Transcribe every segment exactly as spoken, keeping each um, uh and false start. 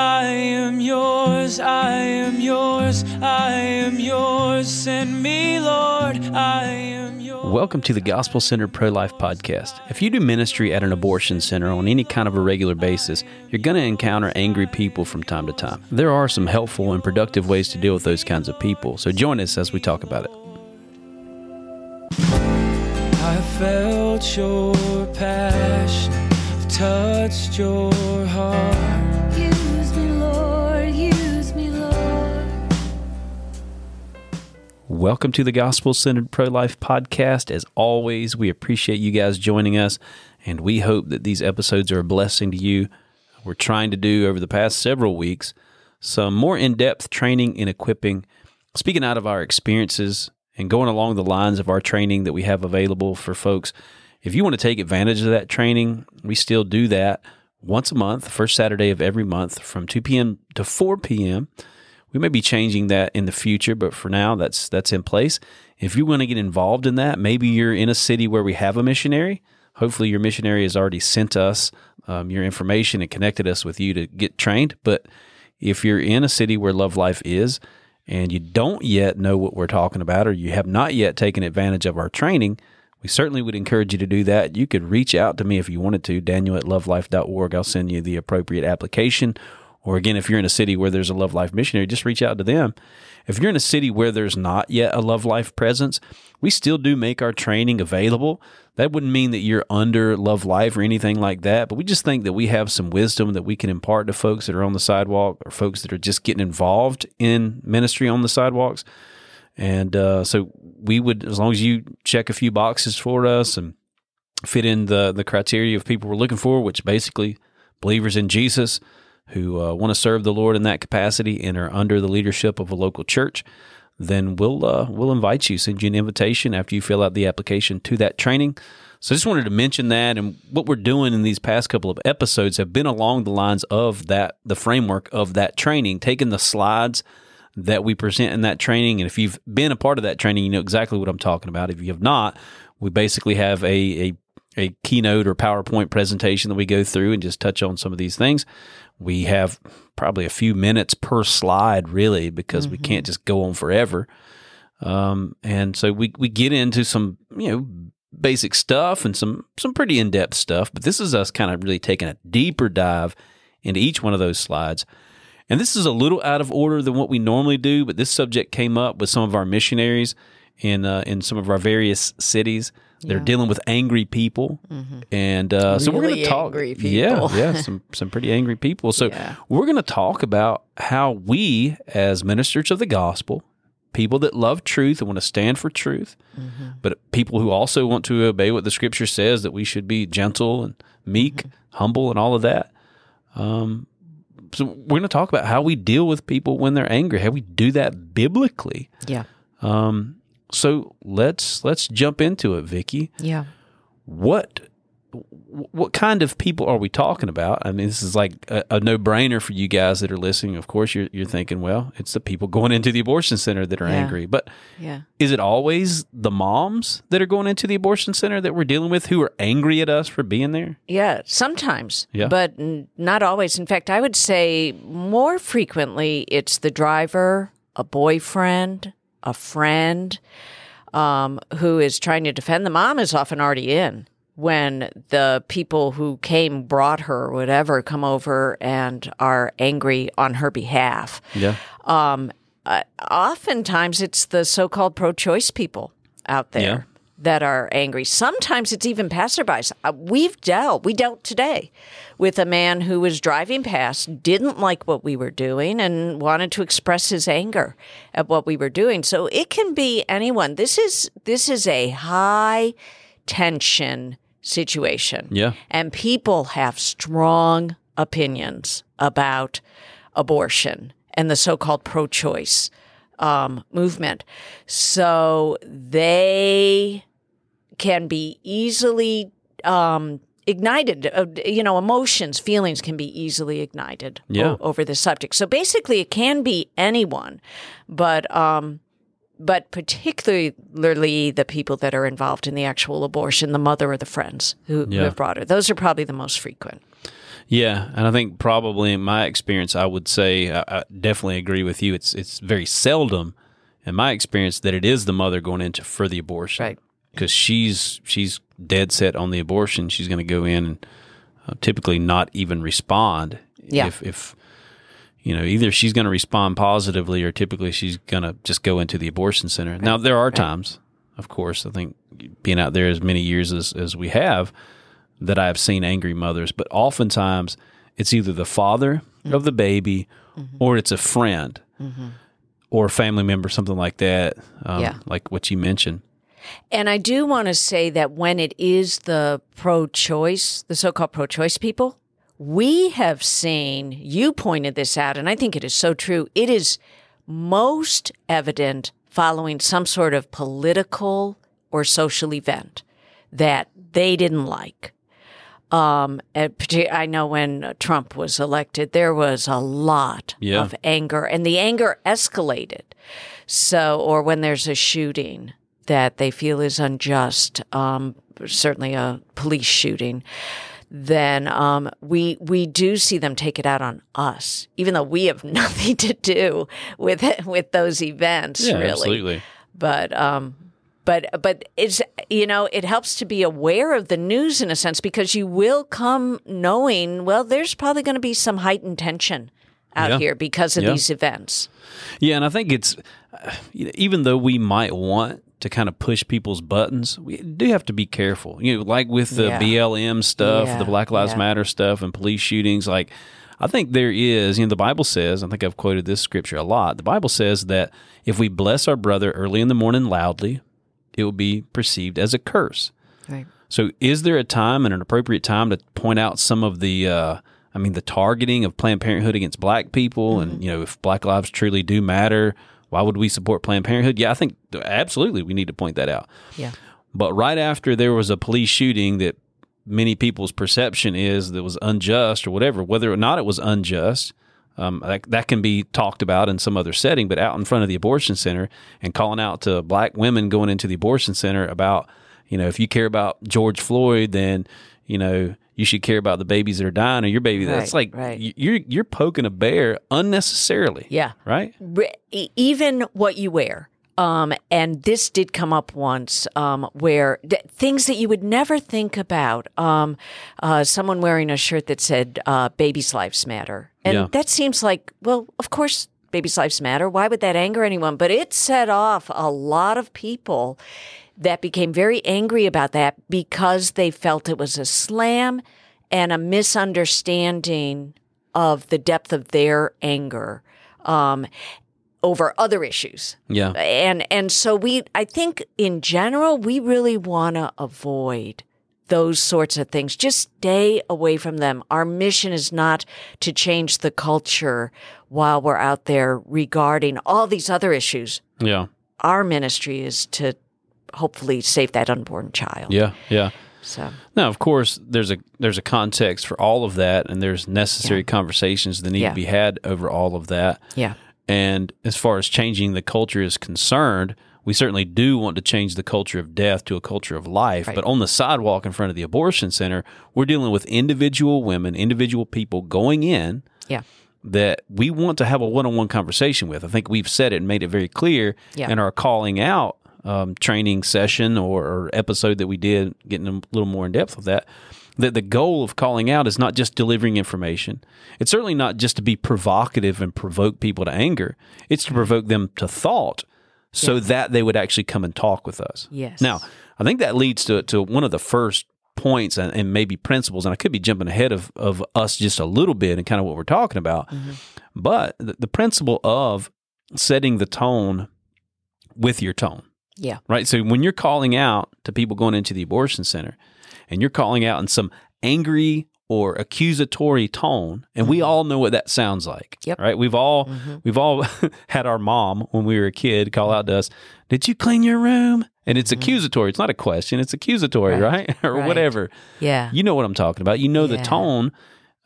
I am yours, I am yours, I am yours, send me, Lord, I am yours. Welcome to the Gospel Center Pro-Life Podcast. If you do ministry at an abortion center on any kind of a regular basis, you're going to encounter angry people from time to time. There are some helpful and productive ways to deal with those kinds of people, so join us as we talk about it. I felt your passion, I've touched your heart. Welcome to the Gospel Centered Pro-Life Podcast. As always, we appreciate you guys joining us, and we hope that these episodes are a blessing to you. We're trying to do, over the past several weeks, some more in-depth training and equipping, speaking out of our experiences and going along the lines of our training that we have available for folks. If you want to take advantage of that training, we still do that once a month, first Saturday of every month from two p.m. to four p.m., We may be changing that in the future, but for now, that's that's in place. If you want to get involved in that, maybe you're in a city where we have a missionary. Hopefully your missionary has already sent us um, your information and connected us with you to get trained. But if you're in a city where Love Life is and you don't yet know what we're talking about or you have not yet taken advantage of our training, we certainly would encourage you to do that. You could reach out to me if you wanted to, daniel at love life dot org. I'll send you the appropriate application. Or again, if you're in a city where there's a Love Life missionary, just reach out to them. If you're in a city where there's not yet a Love Life presence, we still do make our training available. That wouldn't mean that you're under Love Life or anything like that, but we just think that we have some wisdom that we can impart to folks that are on the sidewalk or folks that are just getting involved in ministry on the sidewalks. And uh, so we would, as long as you check a few boxes for us and fit in the, the criteria of people we're looking for, which basically believers in Jesus, who uh, want to serve the Lord in that capacity and are under the leadership of a local church, then we'll uh, we'll invite you, send you an invitation after you fill out the application to that training. So I just wanted to mention that, and what we're doing in these past couple of episodes have been along the lines of that, the framework of that training, taking the slides that we present in that training. And if you've been a part of that training, you know exactly what I'm talking about. If you have not, we basically have a a a keynote or PowerPoint presentation that we go through and just touch on some of these things. We have probably a few minutes per slide, really, because mm-hmm. we can't just go on forever. Um, and so we we get into some, you know, basic stuff and some some pretty in-depth stuff, but this is us kind of really taking a deeper dive into each one of those slides. And this is a little out of order than what we normally do, but this subject came up with some of our missionaries in uh, in some of our various cities. They're yeah. dealing with angry people, mm-hmm. and uh, really so we're going to talk. Angry people. Yeah, yeah, some some pretty angry people. So yeah. we're going to talk about how we, as ministers of the gospel, people that love truth and want to stand for truth, mm-hmm. but people who also want to obey what the Scripture says, that we should be gentle and meek, mm-hmm. humble, and all of that. Um, so we're going to talk about how we deal with people when they're angry, how we do that biblically. Yeah. Um, So let's let's jump into it, Vicky. Yeah. What what kind of people are we talking about? I mean, this is like a, a no-brainer for you guys that are listening. Of course, you're you're thinking, well, it's the people going into the abortion center that are yeah. angry. But yeah. is it always the moms that are going into the abortion center that we're dealing with who are angry at us for being there? Yeah, sometimes, yeah. but not always. In fact, I would say more frequently it's the driver, a boyfriend, a friend um, who is trying to defend the mom is often already in when the people who came, brought her, or whatever, come over and are angry on her behalf. Yeah. Um, uh, oftentimes, it's the so-called pro-choice people out there yeah. that are angry. Sometimes it's even passerbys. Uh, we've dealt, we dealt today with a man who was driving past, didn't like what we were doing, and wanted to express his anger at what we were doing. So it can be anyone. This is this is a high tension situation. Yeah. And people have strong opinions about abortion and the so-called pro-choice um, movement. So they can be easily um, ignited, uh, you know, emotions, feelings can be easily ignited yeah. o- over this subject. So basically it can be anyone, but um, but particularly the people that are involved in the actual abortion, the mother or the friends who, yeah. who have brought her. Those are probably the most frequent. Yeah, and I think probably in my experience, I would say I, I definitely agree with you. It's it's very seldom, in my experience, that it is the mother going in to, for the abortion, right? Because she's she's dead set on the abortion. She's going to go in and uh, typically not even respond. Yeah. If, if you know, either she's going to respond positively, or typically she's going to just go into the abortion center. Right. Now there are right. times, of course. I think being out there as many years as, as we have, that I have seen angry mothers, but oftentimes it's either the father mm-hmm. of the baby mm-hmm. or it's a friend mm-hmm. or a family member, something like that, um, yeah. like what you mentioned. And I do want to say that when it is the pro-choice, the so-called pro-choice people, we have seen, you pointed this out, and I think it is so true, it is most evident following some sort of political or social event that they didn't like. Um, I know when Trump was elected, there was a lot yeah. of anger, and the anger escalated. So, or when there's a shooting that they feel is unjust, um, certainly a police shooting, then um, we we do see them take it out on us, even though we have nothing to do with with those events. Yeah, really, absolutely. But. Um, But but it's, you know, it helps to be aware of the news in a sense, because you will come knowing, well, there's probably going to be some heightened tension out yeah. here because of yeah. these events. Yeah, and I think it's, even though we might want to kind of push people's buttons, we do have to be careful. You know, like with the yeah. B L M stuff, yeah. the Black Lives yeah. Matter stuff, and police shootings, like, I think there is, you know, the Bible says, I think I've quoted this scripture a lot, the Bible says that if we bless our brother early in the morning loudly, it will be perceived as a curse. Right. So is there a time and an appropriate time to point out some of the, uh, I mean, the targeting of Planned Parenthood against black people? Mm-hmm. And, you know, if black lives truly do matter, why would we support Planned Parenthood? Yeah, I think absolutely we need to point that out. Yeah. But right after there was a police shooting that many people's perception is that was unjust or whatever, whether or not it was unjust, Um, that, that can be talked about in some other setting, but out in front of the abortion center and calling out to black women going into the abortion center about, you know, if you care about George Floyd, then, you know, you should care about the babies that are dying or your baby. Right, that's like right. you're you're poking a bear unnecessarily. Yeah. Right. Even what you wear. Um, and this did come up once, um, where d- things that you would never think about, um, uh, someone wearing a shirt that said, uh, babies' lives matter. And yeah. that seems like, well, of course, babies' lives matter. Why would that anger anyone? But it set off a lot of people that became very angry about that because they felt it was a slam and a misunderstanding of the depth of their anger. Um, over other issues. Yeah. And and so we, I think in general, we really want to avoid those sorts of things. Just stay away from them. Our mission is not to change the culture while we're out there regarding all these other issues. Yeah. Our ministry is to hopefully save that unborn child. Yeah, yeah. So. Now, of course, there's a there's a context for all of that, and there's necessary yeah. conversations that need yeah. to be had over all of that. Yeah. And as far as changing the culture is concerned, we certainly do want to change the culture of death to a culture of life. Right. But on the sidewalk in front of the abortion center, we're dealing with individual women, individual people going in yeah. that we want to have a one-on-one conversation with. I think we've said it and made it very clear yeah. in our calling out um, training session or, or episode that we did, getting a little more in depth of that, that the goal of calling out is not just delivering information. It's certainly not just to be provocative and provoke people to anger. It's to provoke them to thought so yes. that they would actually come and talk with us. Yes. Now, I think that leads to to one of the first points and, and maybe principles, and I could be jumping ahead of, of us just a little bit and kind of what we're talking about, mm-hmm. but the, the principle of setting the tone with your tone. Yeah. Right? So when you're calling out to people going into the abortion center, and you're calling out in some angry or accusatory tone, and mm-hmm. we all know what that sounds like, yep. right? We've all mm-hmm. we've all had our mom when we were a kid call out to us, "Did you clean your room?" And it's mm-hmm. accusatory. It's not a question. It's accusatory, right? right? or right. whatever. Yeah, you know what I'm talking about. You know yeah. the tone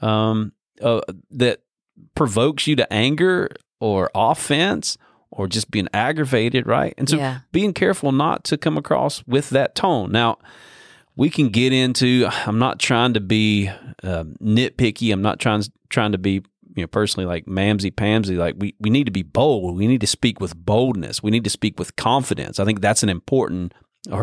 um, uh, that provokes you to anger or offense or just being aggravated, right? And so yeah. being careful not to come across with that tone. Now, we can get into, I'm not trying to be uh, nitpicky. I'm not trying trying to be, you know, personally like mamsy-pamsy. Like we, we need to be bold. We need to speak with boldness. We need to speak with confidence. I think that's an important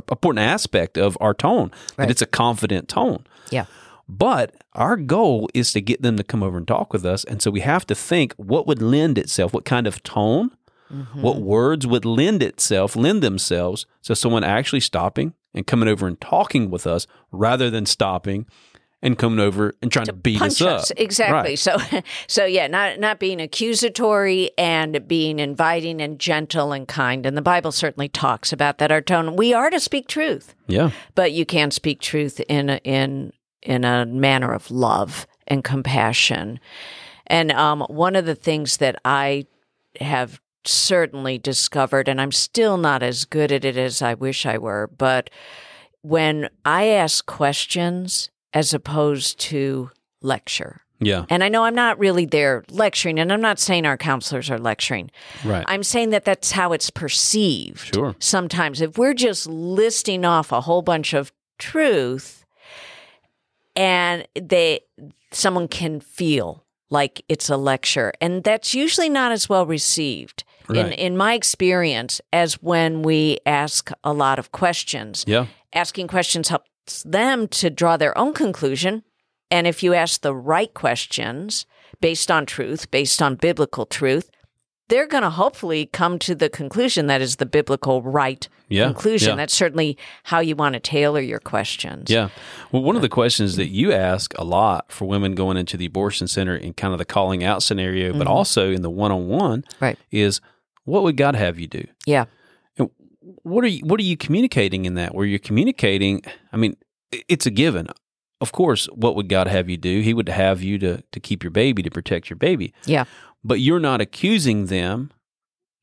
important aspect of our tone, right, that it's a confident tone. Yeah. But our goal is to get them to come over and talk with us. And so we have to think what would lend itself, what kind of tone, mm-hmm, what words would lend itself, lend themselves to someone actually stopping and coming over and talking with us rather than stopping and coming over and trying to, to beat us up. Us. Exactly. Right. So, so yeah, not not being accusatory and being inviting and gentle and kind. And the Bible certainly talks about that. Our tone, we are to speak truth. Yeah. But you can speak truth in a, in in a manner of love and compassion. And um, one of the things that I have certainly discovered, and I'm still not as good at it as I wish I were, but when I ask questions as opposed to lecture. Yeah. And I know I'm not really there lecturing, and I'm not saying our counselors are lecturing. Right. I'm saying that that's how it's perceived. Sure. Sometimes if we're just listing off a whole bunch of truth, and they someone can feel like it's a lecture, and that's usually not as well received. Right. In in my experience, as when we ask a lot of questions. Yeah. Asking questions helps them to draw their own conclusion. And if you ask the right questions based on truth, based on biblical truth, they're going to hopefully come to the conclusion that is the biblical right yeah, conclusion. Yeah. That's certainly how you want to tailor your questions. Yeah. Well, one of the questions that you ask a lot for women going into the abortion center in kind of the calling out scenario, but mm-hmm, also in the one-on-one, right, is what would God have you do? Yeah. What are you, what are you communicating in that? Where you're communicating, I mean, it's a given. Of course, what would God have you do? He would have you to, to keep your baby, to protect your baby. Yeah. But you're not accusing them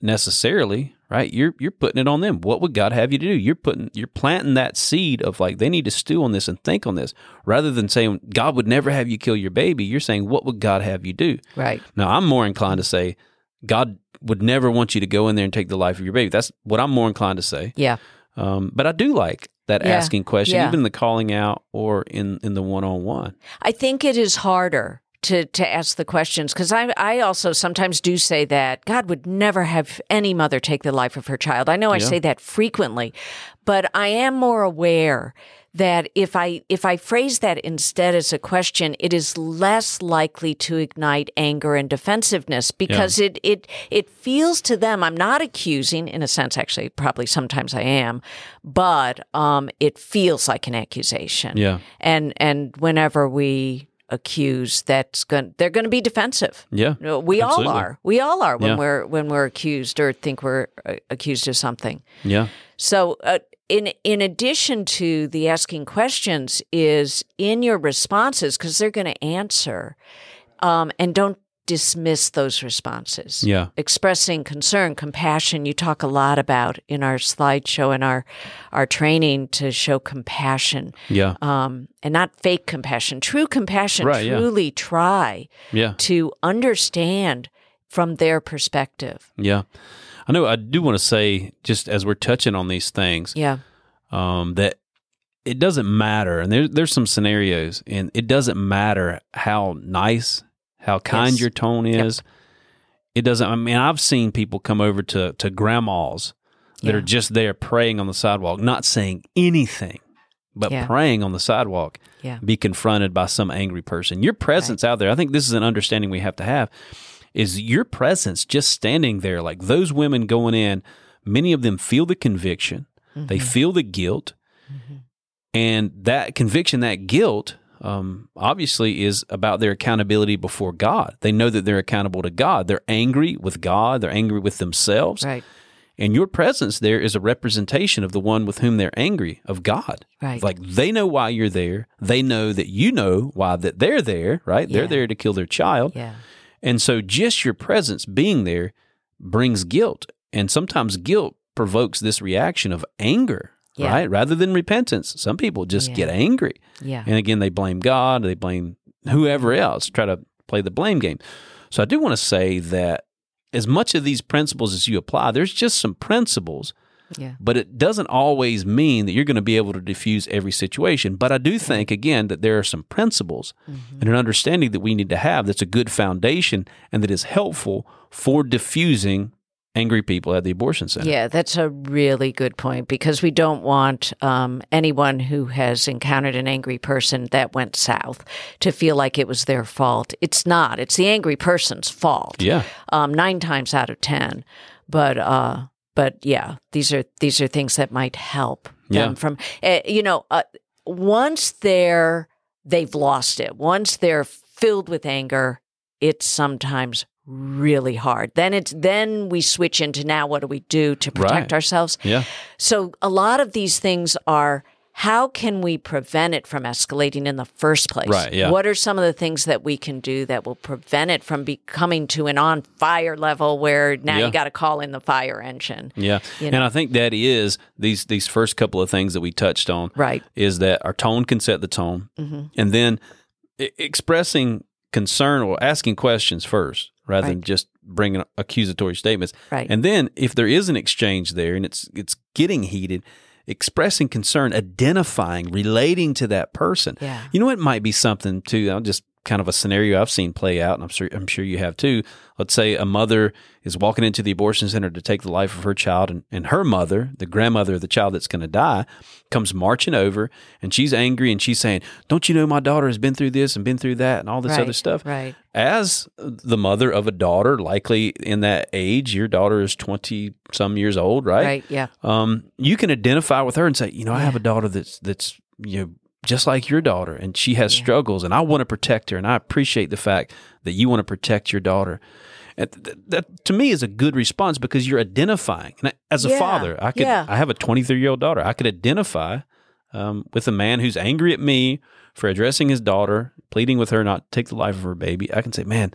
necessarily, right? You're you're putting it on them. What would God have you to do? You're putting you're planting that seed of like they need to stew on this and think on this, rather than saying God would never have you kill your baby. You're saying what would God have you do? Right. Now, I'm more inclined to say God would never want you to go in there and take the life of your baby. That's what I'm more inclined to say. Yeah. Um, but I do like that yeah. asking question, yeah. even the calling out or in, in the one-on-one. I think it is harder to, to ask the questions because I, I also sometimes do say that God would never have any mother take the life of her child. I know I yeah. say that frequently, but I am more aware that if I if I phrase that instead as a question, it is less likely to ignite anger and defensiveness because yeah. it, it it feels to them, I'm not accusing, in a sense, actually, probably sometimes I am, but um, it feels like an accusation. Yeah. And and whenever we accuse, that's going they're going to be defensive. Yeah. We absolutely. all are. We all are when yeah. we're when we're accused or think we're accused of something. Yeah. So uh, In in addition to the asking questions is in your responses, because they're going to answer, um, and don't dismiss those responses. Yeah. Expressing concern, compassion, you talk a lot about in our slideshow and our, our training to show compassion. Yeah. Um, and not fake compassion, true compassion, right, truly yeah. try yeah. to understand from their perspective. Yeah. I know I do want to say, just as we're touching on these things, yeah, um, that it doesn't matter. And there, there's some scenarios, and it doesn't matter how nice, how kind yes. your tone is. Yep. It doesn't, I mean, I've seen people come over to, to grandmas that yeah. are just there praying on the sidewalk, not saying anything, but yeah. praying on the sidewalk, yeah. be confronted by some angry person. Your presence right. out there, I think this is an understanding we have to have. Is your presence just standing there, like those women going in, many of them feel the conviction, mm-hmm. they feel the guilt, mm-hmm. and that conviction, that guilt, um, obviously is about their accountability before God. They know that they're accountable to God. They're angry with God. They're angry with themselves. Right. And your presence there is a representation of the one with whom they're angry, of God. Right. Like they know why you're there. They know that you know why that they're there, right? Yeah. They're there to kill their child. Yeah. And so just your presence being there brings guilt. And sometimes guilt provokes this reaction of anger, yeah. right? Rather than repentance. Some people just yeah. get angry. Yeah. And again, they blame God, they blame whoever else, try to play the blame game. So I do want to say that as much of these principles as you apply, there's just some principles Yeah. But it doesn't always mean that you're going to be able to diffuse every situation. But I do think, again, that there are some principles mm-hmm. and an understanding that we need to have that's a good foundation and that is helpful for diffusing angry people at the abortion center. Yeah, that's a really good point, because we don't want um, anyone who has encountered an angry person that went south to feel like it was their fault. It's not. It's the angry person's fault. Yeah. Um, nine times out of ten. But uh, but yeah, these are these are things that might help yeah. them from uh, you know uh, once they're they've lost it. Once they're filled with anger, it's sometimes really hard. Then it's then we switch into now what do we do to protect right. ourselves? Yeah. So a lot of these things are how can we prevent it from escalating in the first place? Right, yeah. What are some of the things that we can do that will prevent it from becoming to an on fire level where now yeah. you got to call in the fire engine? Yeah. You know? And I think that is these these first couple of things that we touched on. Right. Is that our tone can set the tone, mm-hmm. and then I- expressing concern or asking questions first, rather right. than just bringing accusatory statements. Right. And then if there is an exchange there and it's it's getting heated, expressing concern, identifying, relating to that person. Yeah. You know, it might be something too, I'll just kind of a scenario I've seen play out, and I'm sure, I'm sure you have too. Let's say a mother is walking into the abortion center to take the life of her child, and, and her mother, the grandmother of the child that's going to die, comes marching over, and she's angry, and she's saying, don't you know my daughter has been through this and been through that and all this right, other stuff? Right. As the mother of a daughter, likely in that age, your daughter is twenty-some years old, right? Right, yeah. Um, you can identify with her and say, you know, yeah. I have a daughter that's, that's you know, just like your daughter, and she has yeah. struggles, and I want to protect her, and I appreciate the fact that you want to protect your daughter. And th- that, to me, is a good response because you're identifying. And as a yeah. father, I could yeah. I have a twenty-three-year-old daughter. I could identify um, with a man who's angry at me for addressing his daughter, pleading with her not to take the life of her baby. I can say, man,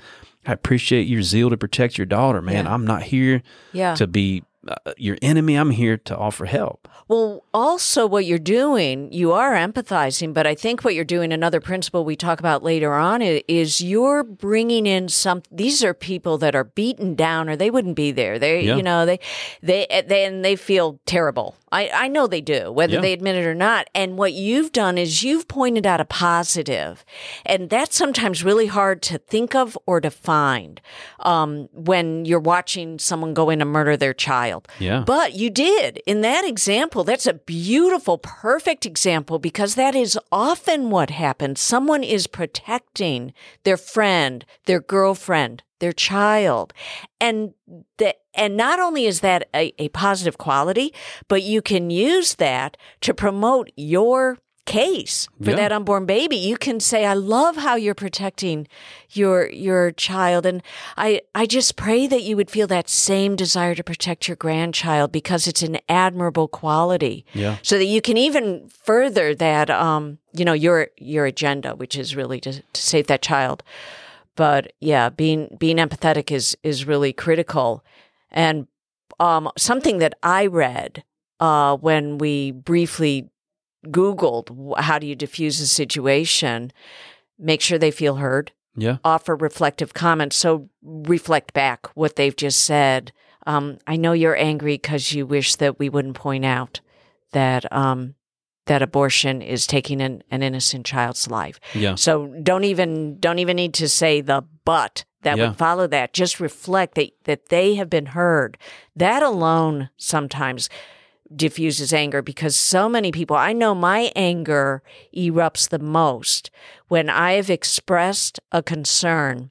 I appreciate your zeal to protect your daughter, man. Yeah. I'm not here yeah. to be Uh, your enemy, I'm here to offer help. Well, also what you're doing, you are empathizing, but I think what you're doing, another principle we talk about later on, is you're bringing in some, these are people that are beaten down or they wouldn't be there. They, yeah. you know, they, they, they, and they feel terrible. I, I know they do, whether yeah. they admit it or not. And what you've done is you've pointed out a positive, and that's sometimes really hard to think of or to find um, when you're watching someone go in and murder their child. Yeah. But you did. In that example, that's a beautiful, perfect example, because that is often what happens. Someone is protecting their friend, their girlfriend, their child. And the, and not only is that a, a positive quality, but you can use that to promote your case for yeah. that unborn baby. You can say, I love how you're protecting your your child, and I, I just pray that you would feel that same desire to protect your grandchild, because it's an admirable quality. Yeah. So that you can even further that um you know your your agenda, which is really to, to save that child. But yeah, being being empathetic is is really critical. And um something that I read uh when we briefly Googled, how do you diffuse a situation? Make sure they feel heard. Yeah. Offer reflective comments. So reflect back what they've just said. Um, I know you're angry because you wish that we wouldn't point out that um, that abortion is taking an, an innocent child's life. Yeah. So don't even don't even need to say the but that yeah. would follow that. Just reflect that that they have been heard. That alone sometimes diffuses anger, because so many people, I know my anger erupts the most when I have expressed a concern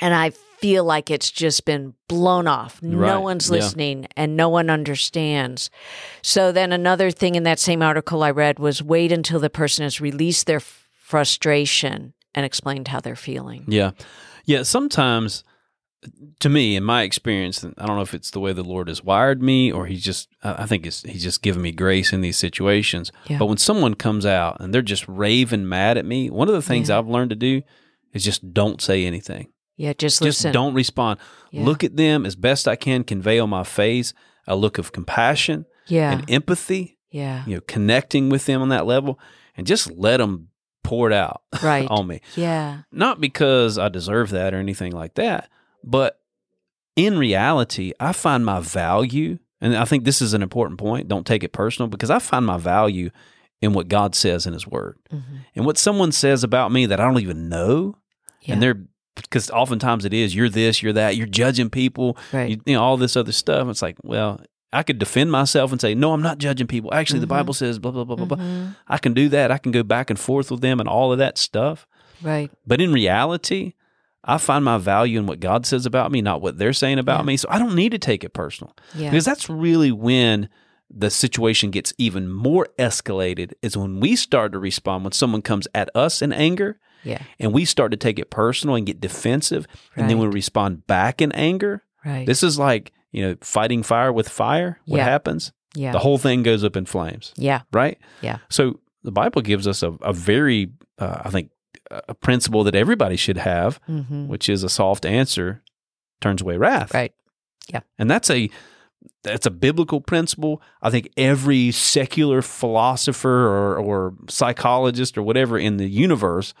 and I feel like it's just been blown off. Right. No one's listening yeah. and no one understands. So then another thing in that same article I read was wait until the person has released their f- frustration and explained how they're feeling. Yeah. Yeah. Sometimes, to me, in my experience, I don't know if it's the way the Lord has wired me, or he's just, I think it's, he's just given me grace in these situations. Yeah. But when someone comes out and they're just raving mad at me, one of the things yeah. I've learned to do is just don't say anything. Yeah, just listen. Just don't respond. Yeah. Look at them as best I can, convey on my face a look of compassion yeah. and empathy, yeah. you know, connecting with them on that level, and just let them pour it out right. on me. Yeah. Not because I deserve that or anything like that. But in reality, I find my value And I think this is an important point. Don't take it personal, because I find my value in what God says in His Word. Mm-hmm. And what someone says about me that I don't even know, yeah. and they're, because oftentimes it is, you're this, you're that, you're judging people, right. you, you know, all this other stuff. It's like, well, I could defend myself and say, no, I'm not judging people. Actually, mm-hmm. the Bible says blah, blah, blah, blah, mm-hmm. blah. I can do that. I can go back and forth with them and all of that stuff. Right. But in reality, I find my value in what God says about me, not what they're saying about yeah. me. So I don't need to take it personal. Yeah. Because that's really when the situation gets even more escalated, is when we start to respond when someone comes at us in anger. Yeah. And we start to take it personal and get defensive. Right. And then we respond back in anger. Right. This is like, you know, fighting fire with fire. What yeah. happens? Yeah. The whole thing goes up in flames. Yeah. Right? Yeah. So the Bible gives us a, a very, uh, I think, a principle that everybody should have, mm-hmm. which is a soft answer turns away wrath. Right. Yeah. And that's a that's a biblical principle. I think every secular philosopher or, or psychologist or whatever in the universe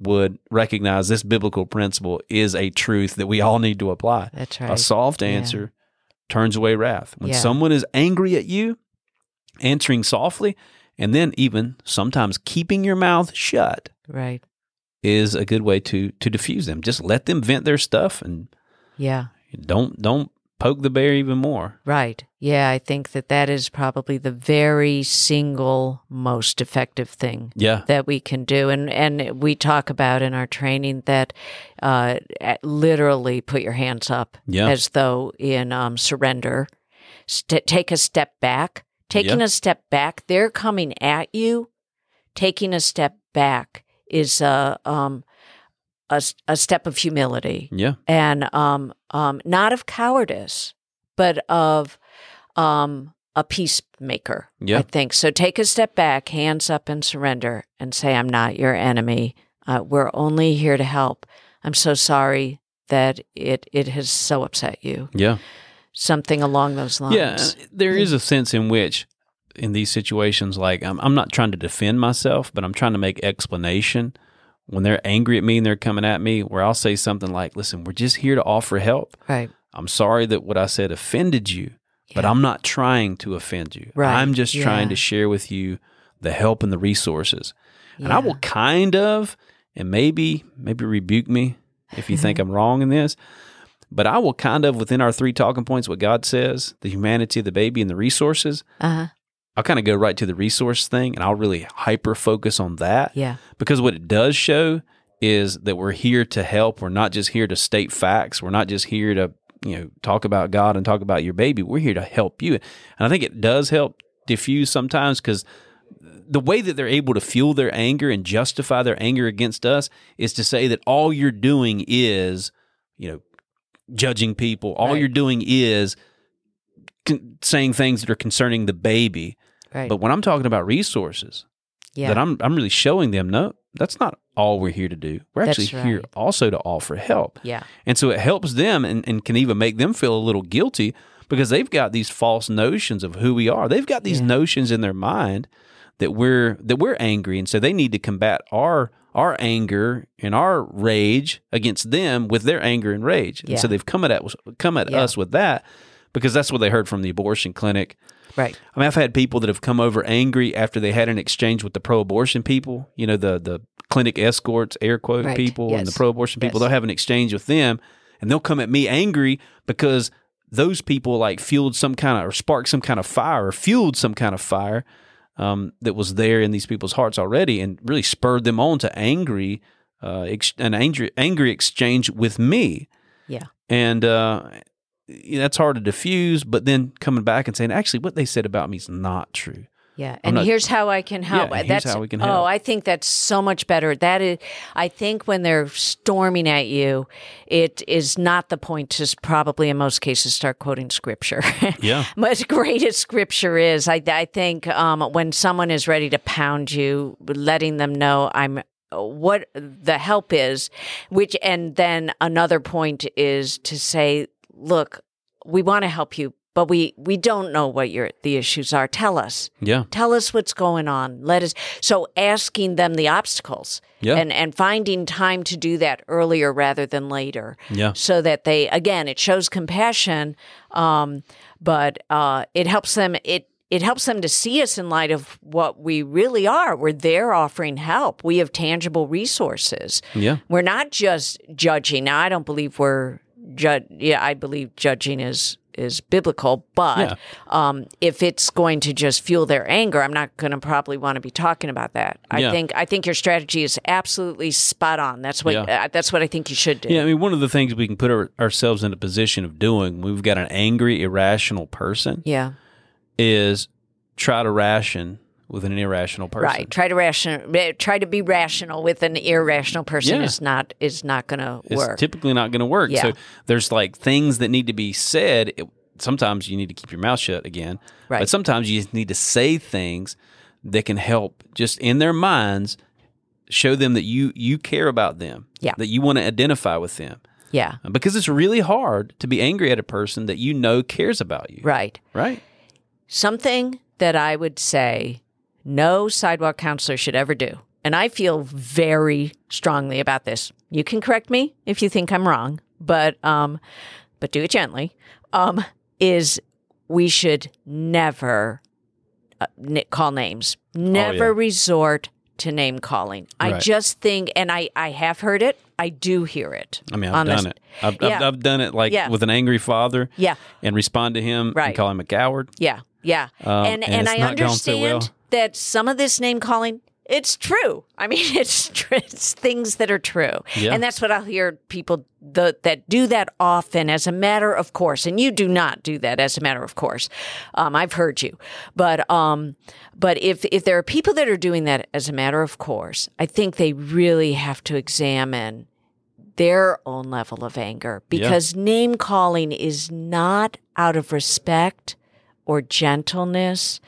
would recognize this biblical principle is a truth that we all need to apply. That's right. A soft answer yeah. turns away wrath. When yeah. someone is angry at you, answering softly, and then even sometimes keeping your mouth shut. Right. Is a good way to to diffuse them. Just let them vent their stuff, and yeah, don't don't poke the bear even more. Right. Yeah, I think that that is probably the very single most effective thing yeah. that we can do. And and we talk about in our training that uh, literally put your hands up yeah. as though in um, surrender. St- take a step back. Taking yeah. a step back, they're coming at you. Taking a step back is a um a, a step of humility, yeah, and um um not of cowardice, but of um a peacemaker. Yeah. I think so. Take a step back, hands up, and surrender, and say, "I'm not your enemy. Uh, we're only here to help. I'm so sorry that it it has so upset you." Yeah, something along those lines. Yeah, there is a sense in which, in these situations, like I'm, I'm not trying to defend myself, but I'm trying to make explanation when they're angry at me and they're coming at me, where I'll say something like, listen, we're just here to offer help. Right. I'm sorry that what I said offended you, yeah. but I'm not trying to offend you. Right. I'm just yeah. trying to share with you the help and the resources. Yeah. And I will kind of, and maybe, maybe rebuke me if you think I'm wrong in this, but I will kind of, within our three talking points, what God says, the humanity of the baby and the resources, uh-huh. I'll kind of go right to the resource thing, and I'll really hyper-focus on that. Yeah. Because what it does show is that we're here to help. We're not just here to state facts. We're not just here to, you know, talk about God and talk about your baby. We're here to help you. And I think it does help diffuse sometimes, because the way that they're able to fuel their anger and justify their anger against us is to say that all you're doing is, you know, judging people. All right. you're doing is con- saying things that are concerning the baby. Right. But when I'm talking about resources, yeah. that I'm I'm really showing them, no, that's not all we're here to do. We're that's actually right. here also to offer help. Yeah. And so it helps them and, and can even make them feel a little guilty, because they've got these false notions of who we are. They've got these yeah. notions in their mind that we're that we're angry, and so they need to combat our our anger and our rage against them with their anger and rage. And yeah. so they've come at come at yeah. us with that, because that's what they heard from the abortion clinic. Right. I mean, I've had people that have come over angry after they had an exchange with the pro-abortion people, you know, the the clinic escorts, air quote, right. people, yes. and the pro-abortion people, yes. they'll have an exchange with them, and they'll come at me angry because those people like fueled some kind of, or sparked some kind of fire, or fueled some kind of fire um, that was there in these people's hearts already, and really spurred them on to angry, uh, ex- an angry, angry exchange with me. Yeah. And, uh that's hard to diffuse, but then coming back and saying, actually, what they said about me is not true. Yeah, I'm and not, here's how I can help. Yeah, that's, here's how we can help. Oh, I think that's so much better. That is, I think when they're storming at you, it is not the point to probably in most cases start quoting scripture. Yeah. As great as scripture is, I, I think um, when someone is ready to pound you, letting them know I'm what the help is, which, and then another point is to say, look, we want to help you, but we, we don't know what your the issues are. Tell us. Yeah. Tell us what's going on. Let us. So asking them the obstacles yeah. and, and finding time to do that earlier rather than later. Yeah. So that they, again, it shows compassion, um, but uh, it helps them, it, it helps them to see us in light of what we really are. We're there offering help. We have tangible resources. Yeah. We're not just judging. Now, I don't believe we're ju- yeah, I believe judging is is biblical, but yeah. um, if it's going to just fuel their anger, I'm not going to probably want to be talking about that. I yeah. think I think your strategy is absolutely spot on. That's what yeah. uh, that's what I think you should do. Yeah, I mean, one of the things we can put our, ourselves in a position of doing, we've got an angry, irrational person. Yeah. Is try to ration with an irrational person. Right. Try to ration. Try to be rational with an irrational person yeah. is not is not going to work. It's typically not going to work. Yeah. So there's like things that need to be said. It, sometimes you need to keep your mouth shut again. Right. But sometimes you just need to say things that can help just in their minds show them that you you care about them. Yeah. That you want to identify with them. Yeah. Because it's really hard to be angry at a person that you know cares about you. Right. Right. Something that I would say no sidewalk counselor should ever do, and I feel very strongly about this. You can correct me if you think I'm wrong, but um, but do it gently, um, is we should never uh, call names, never oh, yeah. resort to name calling. Right. I just think, and I, I have heard it. I do hear it. I mean, I've done this. it. I've, yeah. I've, I've done it like yeah. with an angry father yeah. and respond to him right. and call him a coward. Yeah. Yeah. Um, and and, and I understand well. that some of this name calling, it's true. I mean, it's, tr- it's things that are true. Yeah. And that's what I'll hear people the, that do that often as a matter of course. And you do not do that as a matter of course. Um, I've heard you. But um, but if, if there are people that are doing that as a matter of course, I think they really have to examine their own level of anger because yeah. name calling is not out of respect or gentleness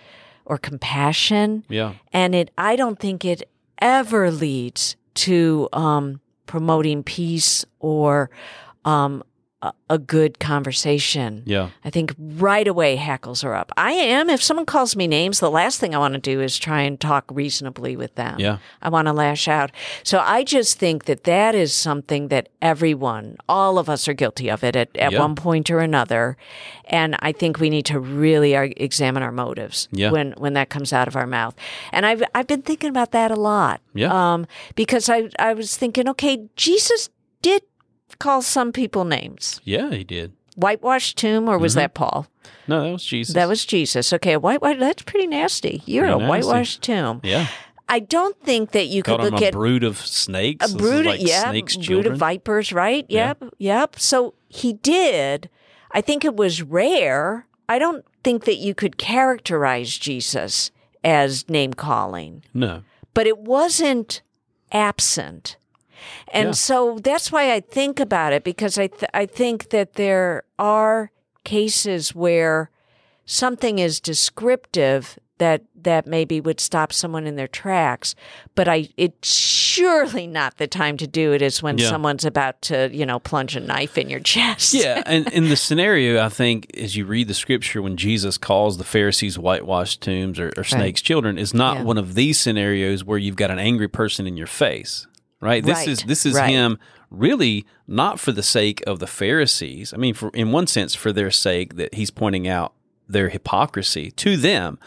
or compassion. Yeah. And it I don't think it ever leads to um, promoting peace or um, a, a good conversation. Yeah. I think right away hackles are up. I am, if someone calls me names, the last thing I want to do is try and talk reasonably with them. Yeah. I want to lash out. So I just think that that is something that everyone, all of us are guilty of it at, at yeah. one point or another. And I think we need to really ar- examine our motives yeah. when, when that comes out of our mouth. And I've I've been thinking about that a lot. Yeah. Um, because I I was thinking, okay, Jesus did call some people names. Yeah, he did. Whitewashed tomb, or was mm-hmm. that Paul? No, that was Jesus. That was Jesus. Okay, whitewashed. That's pretty nasty. You're pretty a nasty. Whitewashed tomb. Yeah. I don't think that you could look a at a brood of snakes. A brood, like yeah, snakes, brood children. Of vipers, right? Yep, yeah. yep. So he did. I think it was rare. I don't think that you could characterize Jesus as name calling. No. But it wasn't absent. And yeah. so that's why I think about it, because I th- I think that there are cases where something is descriptive that that maybe would stop someone in their tracks, but I it's surely not the time to do it is when yeah. someone's about to, you know, plunge a knife in your chest. Yeah, and in the scenario, I think, as you read the scripture, when Jesus calls the Pharisees whitewashed tombs or, or right. snakes' children, is not yeah. one of these scenarios where you've got an angry person in your face. Right. This right. is this is right. him really not for the sake of the Pharisees. I mean, for, in one sense, for their sake that he's pointing out their hypocrisy to them.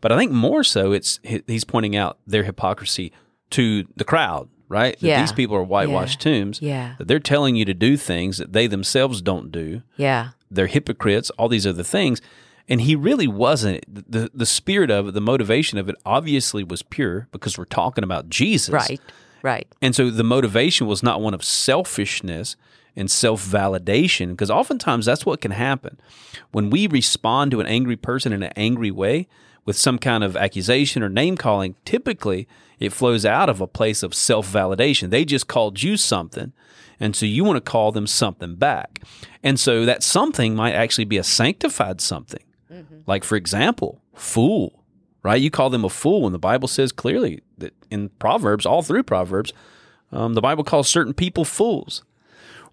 But I think more so it's he's pointing out their hypocrisy to the crowd. Right. That yeah. these people are whitewashed yeah. tombs. Yeah. That they're telling you to do things that they themselves don't do. Yeah. They're hypocrites, all these other things. And he really wasn't. The, the spirit of it, the motivation of it obviously was pure because we're talking about Jesus. Right. Right. And so the motivation was not one of selfishness and self-validation, because oftentimes that's what can happen. When we respond to an angry person in an angry way with some kind of accusation or name-calling, typically it flows out of a place of self-validation. They just called you something, and so you want to call them something back. And so that something might actually be a sanctified something. Mm-hmm. Like, for example, fool. Right, you call them a fool, and the Bible says clearly that in Proverbs, all through Proverbs, um, the Bible calls certain people fools.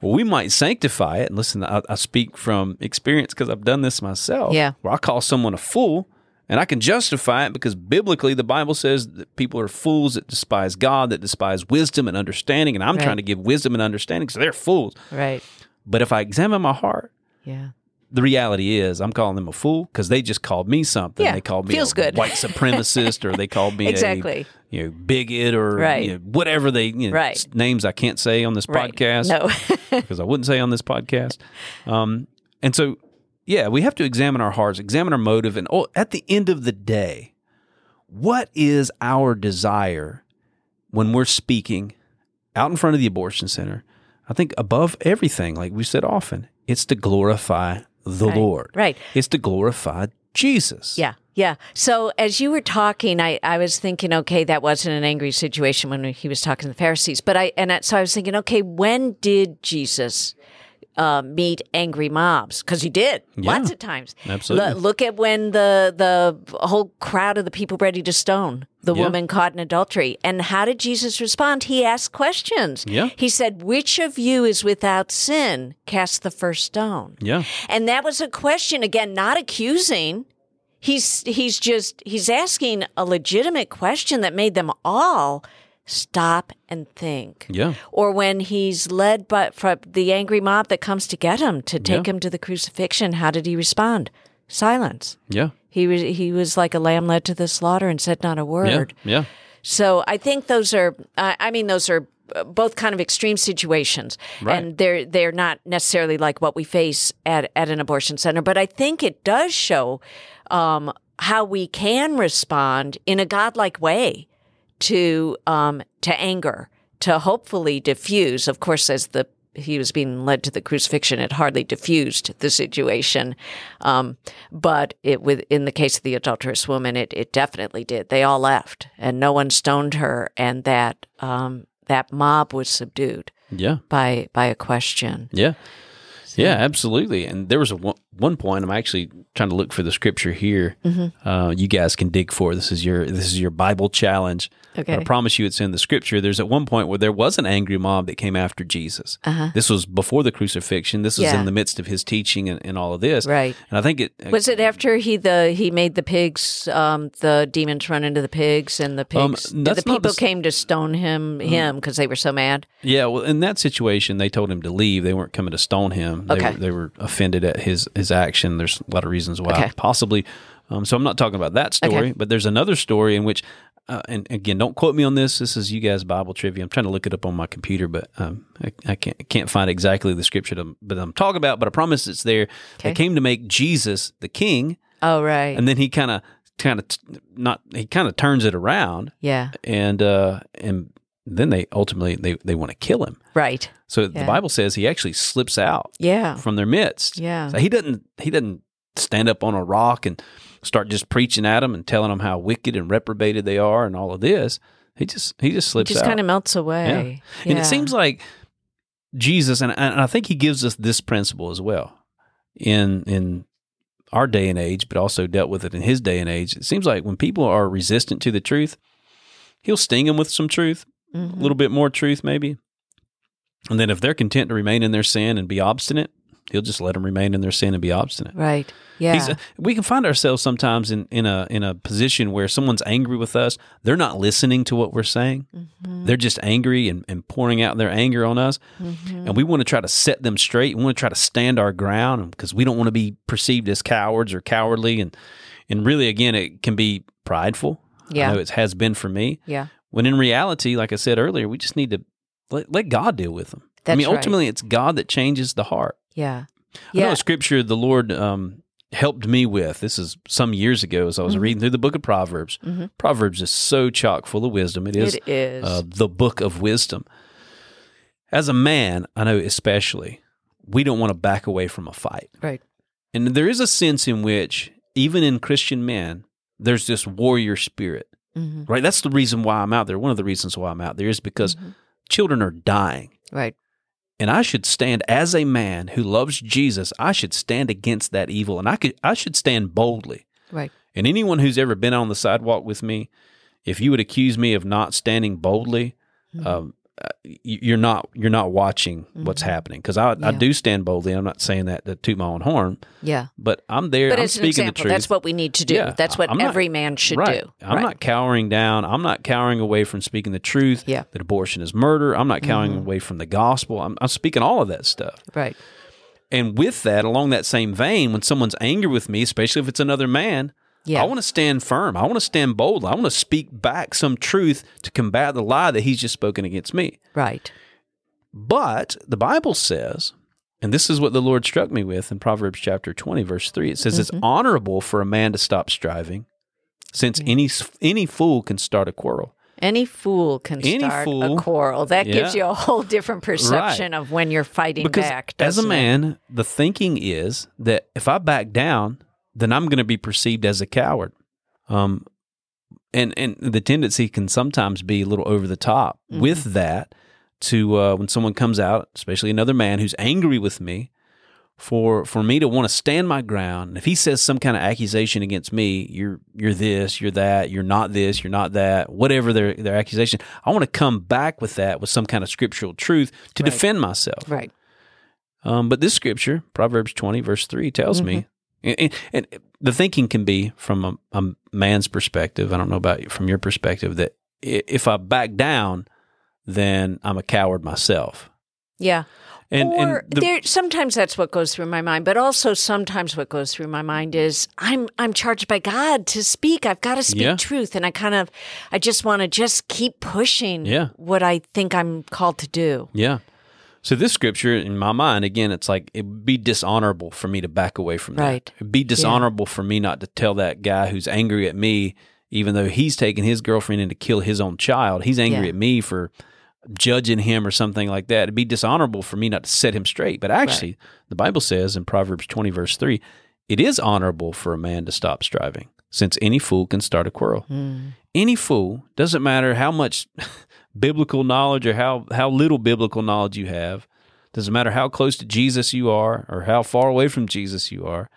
well, we might sanctify it. And listen, I, I speak from experience because I've done this myself. Yeah. Where I call someone a fool, and I can justify it because biblically the Bible says that people are fools that despise God, that despise wisdom and understanding. And I'm right. trying to give wisdom and understanding, so they're fools. Right. But if I examine my heart, yeah. the reality is I'm calling them a fool because they just called me something. Yeah, they called me feels a good. white supremacist, or they called me exactly. a you know, bigot, or right. you know, whatever they you know, right. names I can't say on this right. podcast. No. Because I wouldn't say on this podcast. Um, and so, yeah, we have to examine our hearts, examine our motive. And oh, at the end of the day, what is our desire when we're speaking out in front of the abortion center? I think above everything, like we said often, it's to glorify the right, Lord. Right. It's to glorify Jesus. Yeah, yeah. So as you were talking, I, I was thinking, okay, that wasn't an angry situation when he was talking to the Pharisees. But I and I, so I was thinking, okay, when did Jesus uh, meet angry mobs? Because he did yeah, lots of times. Absolutely. L- look at when the the whole crowd of the people ready to stone the yeah. woman caught in adultery. And how did Jesus respond? He asked questions. Yeah. He said, which of you is without sin? Cast the first stone. Yeah. And that was a question, again, not accusing. He's he's just, he's asking a legitimate question that made them all stop and think. Yeah. Or when he's led by from the angry mob that comes to get him, to take yeah. him to the crucifixion, how did he respond? Silence. Yeah. He was he was like a lamb led to the slaughter and said not a word. Yeah. yeah. So I think those are, uh, I mean, those are both kind of extreme situations. Right. And they're, they're not necessarily like what we face at, at an abortion center. But I think it does show um, how we can respond in a godlike way to um, to anger, to hopefully diffuse, of course, as the he was being led to the crucifixion, it hardly diffused the situation. Um, but it, with, in the case of the adulterous woman, it, it definitely did. They all left, and no one stoned her, and that um, that mob was subdued yeah. by by a question. Yeah, so. yeah, absolutely. And there was a one, one point. I'm actually trying to look for the scripture here. Mm-hmm. Uh, you guys can dig for it. This is your this is your Bible challenge. Okay. I promise you it's in the scripture. There's at one point where there was an angry mob that came after Jesus. Uh-huh. This was before the crucifixion. This was yeah. in the midst of his teaching and, and all of this. Right. And I think it... Was it after he the he made the pigs, um, the demons run into the pigs, and the pigs... Um, the people the, came to stone him him because they were so mad? Yeah, well, in that situation, they told him to leave. They weren't coming to stone him. They, okay. were, they were offended at his, his action. There's a lot of reasons why. Okay. Possibly. Um, so I'm not talking about that story, okay. but there's another story in which... Uh, and again, don't quote me on this. This is you guys' Bible trivia. I'm trying to look it up on my computer, but um, I, I can't can't find exactly the scripture to, that I'm talking about, but I promise it's there. Okay. They came to make Jesus the king. Oh, right. And then he kind of kind of not he kind of turns it around. Yeah. And uh, and then they ultimately they, they want to kill him. Right. So yeah. the Bible says he actually slips out. Yeah. From their midst. Yeah. So he doesn't he doesn't stand up on a rock and start just preaching at them and telling them how wicked and reprobated they are and all of this. He just he just slips out. He just out. Kind of melts away. Yeah. Yeah. And it seems like Jesus, and I think he gives us this principle as well in in our day and age, but also dealt with it in his day and age. It seems like when people are resistant to the truth, he'll sting them with some truth, mm-hmm. a little bit more truth maybe. And then if they're content to remain in their sin and be obstinate, he'll just let them remain in their sin and be obstinate. Right. Yeah. He's, uh, we can find ourselves sometimes in, in a in a position where someone's angry with us. They're not listening to what we're saying. Mm-hmm. They're just angry and, and pouring out their anger on us. Mm-hmm. And we want to try to set them straight. We want to try to stand our ground because we don't want to be perceived as cowards or cowardly. And and really, again, it can be prideful. Yeah. I know it has been for me. Yeah. When in reality, like I said earlier, we just need to let, let God deal with them. That's I mean, ultimately, right. it's God that changes the heart. Yeah. yeah. I know a scripture the Lord um, helped me with. This is some years ago as I was mm-hmm. reading through the book of Proverbs. Mm-hmm. Proverbs is so chock full of wisdom. It is, it is. Uh, the book of wisdom. As a man, I know especially, we don't want to back away from a fight. Right. And there is a sense in which, even in Christian men, there's this warrior spirit. Mm-hmm. Right? That's the reason why I'm out there. One of the reasons why I'm out there is because mm-hmm. children are dying. Right. And I should stand as a man who loves Jesus. I should stand against that evil, and I could I should stand boldly. Right. And anyone who's ever been on the sidewalk with me, if you would accuse me of not standing boldly, mm-hmm. um, uh, you're not you're not watching mm-hmm. what's happening. Because I, yeah. I do stand boldly. I'm not saying that to toot my own horn. Yeah. But I'm there. But I'm speaking example, the truth. That's what we need to do. Yeah, that's what I'm every not, man should right. do. I'm right. not cowering down. I'm not cowering away from speaking the truth. Yeah. That abortion is murder. I'm not cowering mm-hmm. away from the gospel. I'm, I'm speaking all of that stuff. Right. And with that, along that same vein, when someone's angry with me, especially if it's another man, yeah. I want to stand firm. I want to stand bold. I want to speak back some truth to combat the lie that he's just spoken against me. Right. But the Bible says, and this is what the Lord struck me with in Proverbs chapter twenty, verse three, it says mm-hmm. it's honorable for a man to stop striving, since mm-hmm. any any fool can start a quarrel. Any fool can any start fool, a quarrel. That yeah. gives you a whole different perception right. of when you're fighting because back. As a man, it? the thinking is that if I back down, then I'm going to be perceived as a coward. Um, and and the tendency can sometimes be a little over the top mm-hmm. with that to uh, when someone comes out, especially another man who's angry with me, for for me to want to stand my ground. And if he says some kind of accusation against me, you're you're this, you're that, you're not this, you're not that, whatever their, their accusation, I want to come back with that with some kind of scriptural truth to right. defend myself. Right. Um, but this scripture, Proverbs twenty, verse three, tells mm-hmm. me, And, and the thinking can be from a, a man's perspective, I don't know about you, from your perspective, that if I back down, then I'm a coward myself. Yeah. And, or and the, there, sometimes that's what goes through my mind, but also sometimes what goes through my mind is I'm I'm charged by God to speak. I've got to speak yeah. truth, and I kind of I just want to just keep pushing yeah. what I think I'm called to do. Yeah. So this scripture, in my mind, again, it's like it would be dishonorable for me to back away from that. Right. It would be dishonorable yeah. for me not to tell that guy who's angry at me, even though he's taking his girlfriend in to kill his own child, he's angry yeah. at me for judging him or something like that. It'd be dishonorable for me not to set him straight. But actually, right. the Bible says in Proverbs twenty, verse three, it is honorable for a man to stop striving, since any fool can start a quarrel. Mm. Any fool, doesn't matter how much biblical knowledge or how, how little biblical knowledge you have, doesn't matter how close to Jesus you are or how far away from Jesus you are,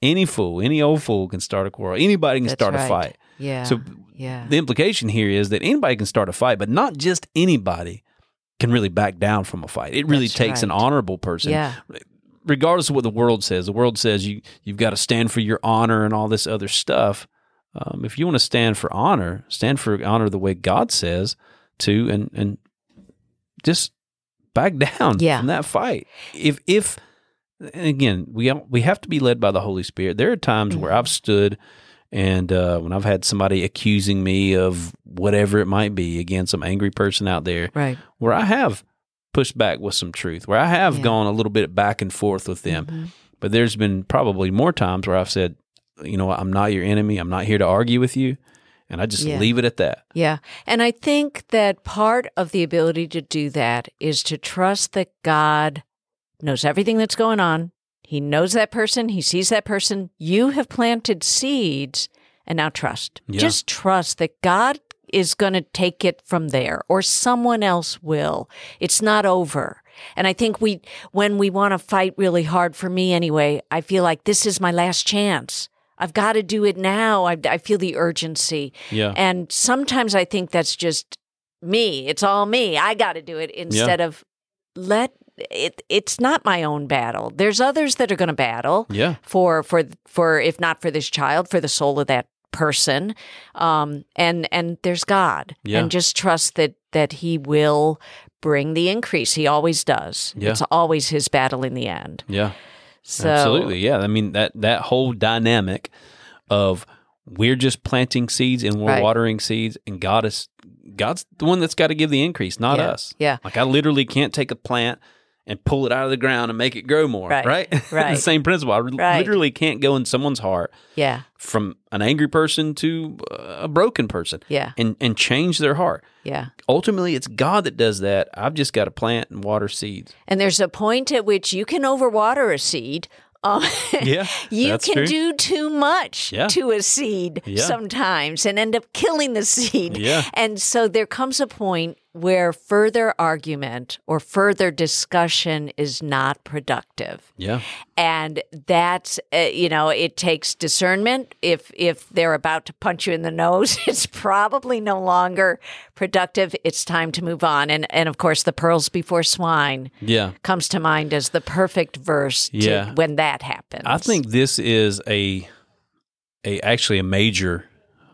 any fool, any old fool can start a quarrel. Anybody can That's start right. a fight. Yeah. So yeah. the implication here is that anybody can start a fight, but not just anybody can really back down from a fight. It really That's takes right. an honorable person. Yeah. Regardless of what the world says, the world says you, you've got to stand for your honor and all this other stuff. Um, if you want to stand for honor, stand for honor the way God says to, and and just back down yeah. from that fight. If if and again, we we have to be led by the Holy Spirit. There are times mm-hmm. where I've stood and uh, when I've had somebody accusing me of whatever it might be, again, some angry person out there, right. where I have pushed back with some truth, where I have yeah. gone a little bit back and forth with them. Mm-hmm. But there's been probably more times where I've said, you know, I'm not your enemy. I'm not here to argue with you. And I just yeah. leave it at that. Yeah. And I think that part of the ability to do that is to trust that God knows everything that's going on. He knows that person. He sees that person. You have planted seeds, and now trust. Yeah. Just trust that God is going to take it from there, or someone else will. It's not over. And I think we, when we want to fight really hard, for me anyway, I feel like this is my last chance. I've got to do it now. I, I feel the urgency. Yeah. And sometimes I think that's just me. It's all me. I got to do it instead yeah. of let it. It's not my own battle. There's others that are going to battle yeah. for, for, for, if not for this child, for the soul of that person. Um, and, and there's God yeah. and just trust that, that he will bring the increase. He always does. Yeah. It's always his battle in the end. Yeah. So, absolutely, yeah. I mean, that, that whole dynamic of we're just planting seeds and we're right. watering seeds, and God is God's the one that's got to give the increase, not yeah, us. Yeah. Like I literally can't take a plant and pull it out of the ground and make it grow more, right? Right. right. The same principle. I right. literally can't go in someone's heart yeah. from an angry person to a broken person yeah. and, and change their heart. Yeah. Ultimately, it's God that does that. I've just got to plant and water seeds. And there's a point at which you can overwater a seed. Um, yeah, you can true. do too much yeah. to a seed yeah. sometimes and end up killing the seed. Yeah. And so there comes a point where further argument or further discussion is not productive. Yeah. And that's, uh, you know, it takes discernment. If if they're about to punch you in the nose, it's probably no longer productive. It's time to move on. And, and of course, the pearls before swine yeah. comes to mind as the perfect verse to, yeah. when that happens. I think this is a, a actually a major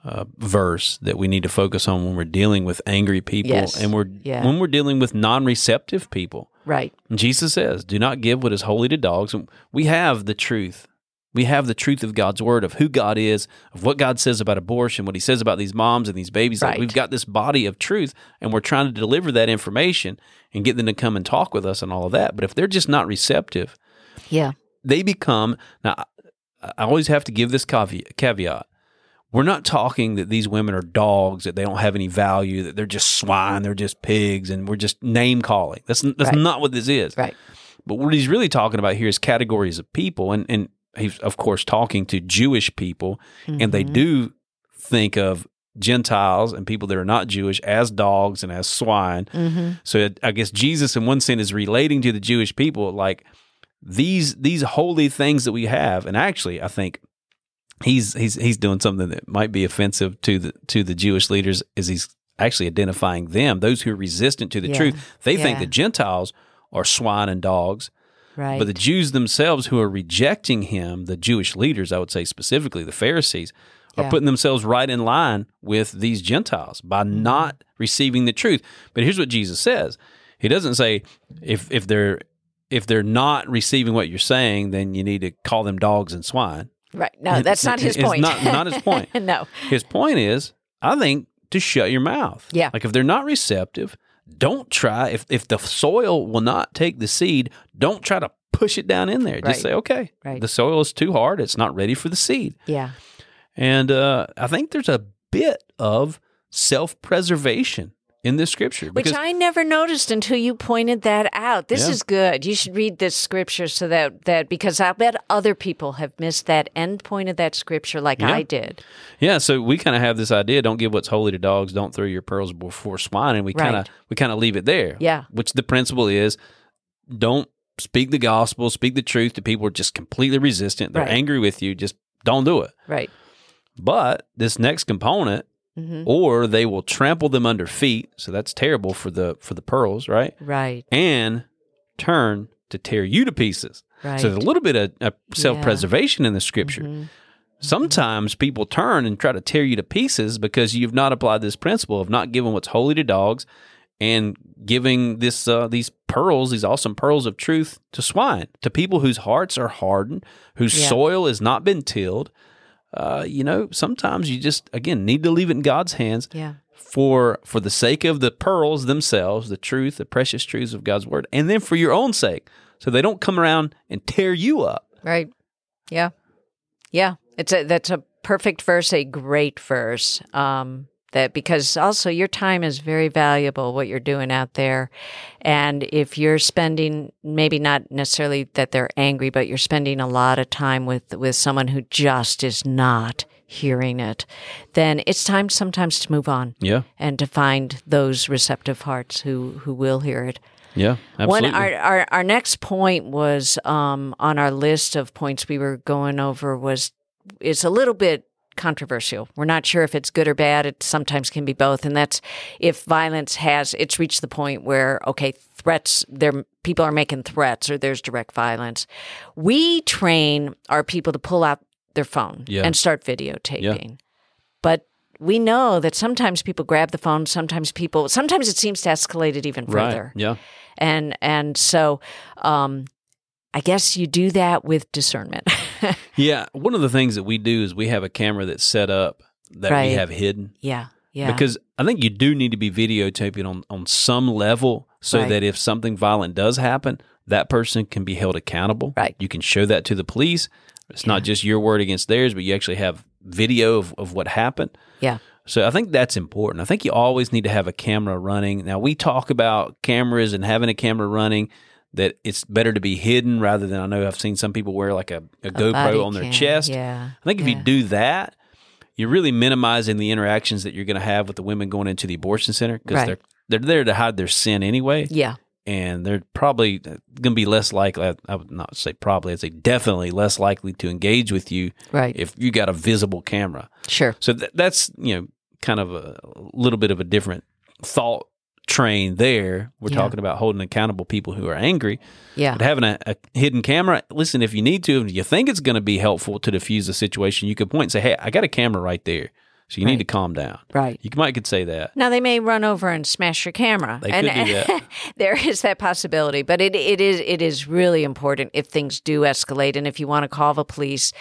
Uh, verse that we need to focus on when we're dealing with angry people yes. and we're yeah. when we're dealing with non-receptive people. Right. Jesus says, do not give what is holy to dogs. And we have the truth. We have the truth of God's word, of who God is, of what God says about abortion, what he says about these moms and these babies. Right. Like, we've got this body of truth, and we're trying to deliver that information and get them to come and talk with us and all of that. But if they're just not receptive, yeah, they become, now I always have to give this caveat. We're not talking that these women are dogs, that they don't have any value, that they're just swine, they're just pigs, and we're just name-calling. That's that's right. not what this is. Right. But what he's really talking about here is categories of people, and, and he's, of course, talking to Jewish people, mm-hmm. and they do think of Gentiles and people that are not Jewish as dogs and as swine. Mm-hmm. So it, I guess Jesus, in one sense, is relating to the Jewish people, like these these holy things that we have, and actually, I think— He's he's he's doing something that might be offensive to the to the Jewish leaders, is he's actually identifying them, those who are resistant to the yeah. truth. They yeah. think the Gentiles are swine and dogs, right. but the Jews themselves who are rejecting him, the Jewish leaders, I would say specifically the Pharisees, are yeah. putting themselves right in line with these Gentiles by mm-hmm. not receiving the truth. But here's what Jesus says. He doesn't say if if they're if they're not receiving what you're saying, then you need to call them dogs and swine. Right. No, that's not his point. It's not, not his point. No. His point is, I think, to shut your mouth. Yeah. Like, if they're not receptive, don't try. If if the soil will not take the seed, don't try to push it down in there. Right. Just say, okay, right. the soil is too hard. It's not ready for the seed. Yeah. And uh, I think there's a bit of self-preservation in this scripture. Because, which I never noticed until you pointed that out. This yeah. is good. You should read this scripture so that, that because I bet other people have missed that end point of that scripture like yeah. I did. Yeah, so we kind of have this idea, don't give what's holy to dogs, don't throw your pearls before swine, and we right. kind of we kind of leave it there. Yeah. Which the principle is, don't speak the gospel, speak the truth to people who are just completely resistant, they're right. angry with you, just don't do it. Right. But this next component, mm-hmm. or they will trample them under feet, so that's terrible for the for the pearls, right? Right. And turn to tear you to pieces. Right. So there's a little bit of, of self-preservation yeah. in the scripture. Mm-hmm. Sometimes mm-hmm. people turn and try to tear you to pieces because you've not applied this principle of not giving what's holy to dogs and giving this uh, these pearls, these awesome pearls of truth to swine, to people whose hearts are hardened, whose yeah. soil has not been tilled. Uh, you know, sometimes you just, again, need to leave it in God's hands yeah. for for the sake of the pearls themselves, the truth, the precious truths of God's word, and then for your own sake, so they don't come around and tear you up. Right. Yeah. Yeah. It's a, that's a perfect verse, a great verse, um, that because also your time is very valuable, what you're doing out there. And if you're spending, maybe not necessarily that they're angry, but you're spending a lot of time with, with someone who just is not hearing it, then it's time sometimes to move on. Yeah. And to find those receptive hearts who, who will hear it. Yeah, absolutely. One, our, our, our next point was um, on our list of points we were going over was, it's a little bit controversial. We're not sure if it's good or bad. It sometimes can be both. And that's if violence has, it's reached the point where, okay, threats, there people are making threats or there's direct violence. We train our people to pull out their phone yeah. and start videotaping. Yeah. But we know that sometimes people grab the phone, sometimes people, sometimes it seems to escalate it even further. Right. Yeah. And, and so, um, I guess you do that with discernment. Yeah. One of the things that we do is we have a camera that's set up that right. we have hidden. Yeah. Yeah. Because I think you do need to be videotaping on, on some level so right. that if something violent does happen, that person can be held accountable. Right. You can show that to the police. It's yeah. not just your word against theirs, but you actually have video of, of what happened. Yeah. So I think that's important. I think you always need to have a camera running. Now, we talk about cameras and having a camera running, that it's better to be hidden rather than, I know I've seen some people wear like a, a, a GoPro on their cam. chest. Yeah. I think if yeah. you do that, you're really minimizing the interactions that you're going to have with the women going into the abortion center because right. they're they're there to hide their sin anyway. Yeah. And they're probably going to be less likely, I would not say probably, I'd say definitely less likely to engage with you right. if you got a visible camera. Sure. So th- that's, you know, kind of a little bit of a different thought train there. We're yeah. talking about holding accountable people who are angry. Yeah. But having a, a hidden camera, listen, if you need to, if you think it's going to be helpful to diffuse the situation, you could point and say, hey, I got a camera right there. So you right. need to calm down. Right. You might could say that. Now, they may run over and smash your camera. They and, could do that. There is that possibility. But it, it is it is really important if things do escalate. And if you want to call the police,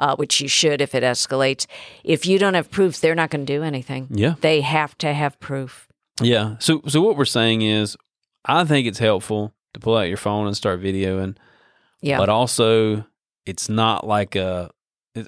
uh, which you should if it escalates, if you don't have proof, they're not going to do anything. Yeah. They have to have proof. Yeah. So, so what we're saying is I think it's helpful to pull out your phone and start videoing. Yeah. But also, it's not like a...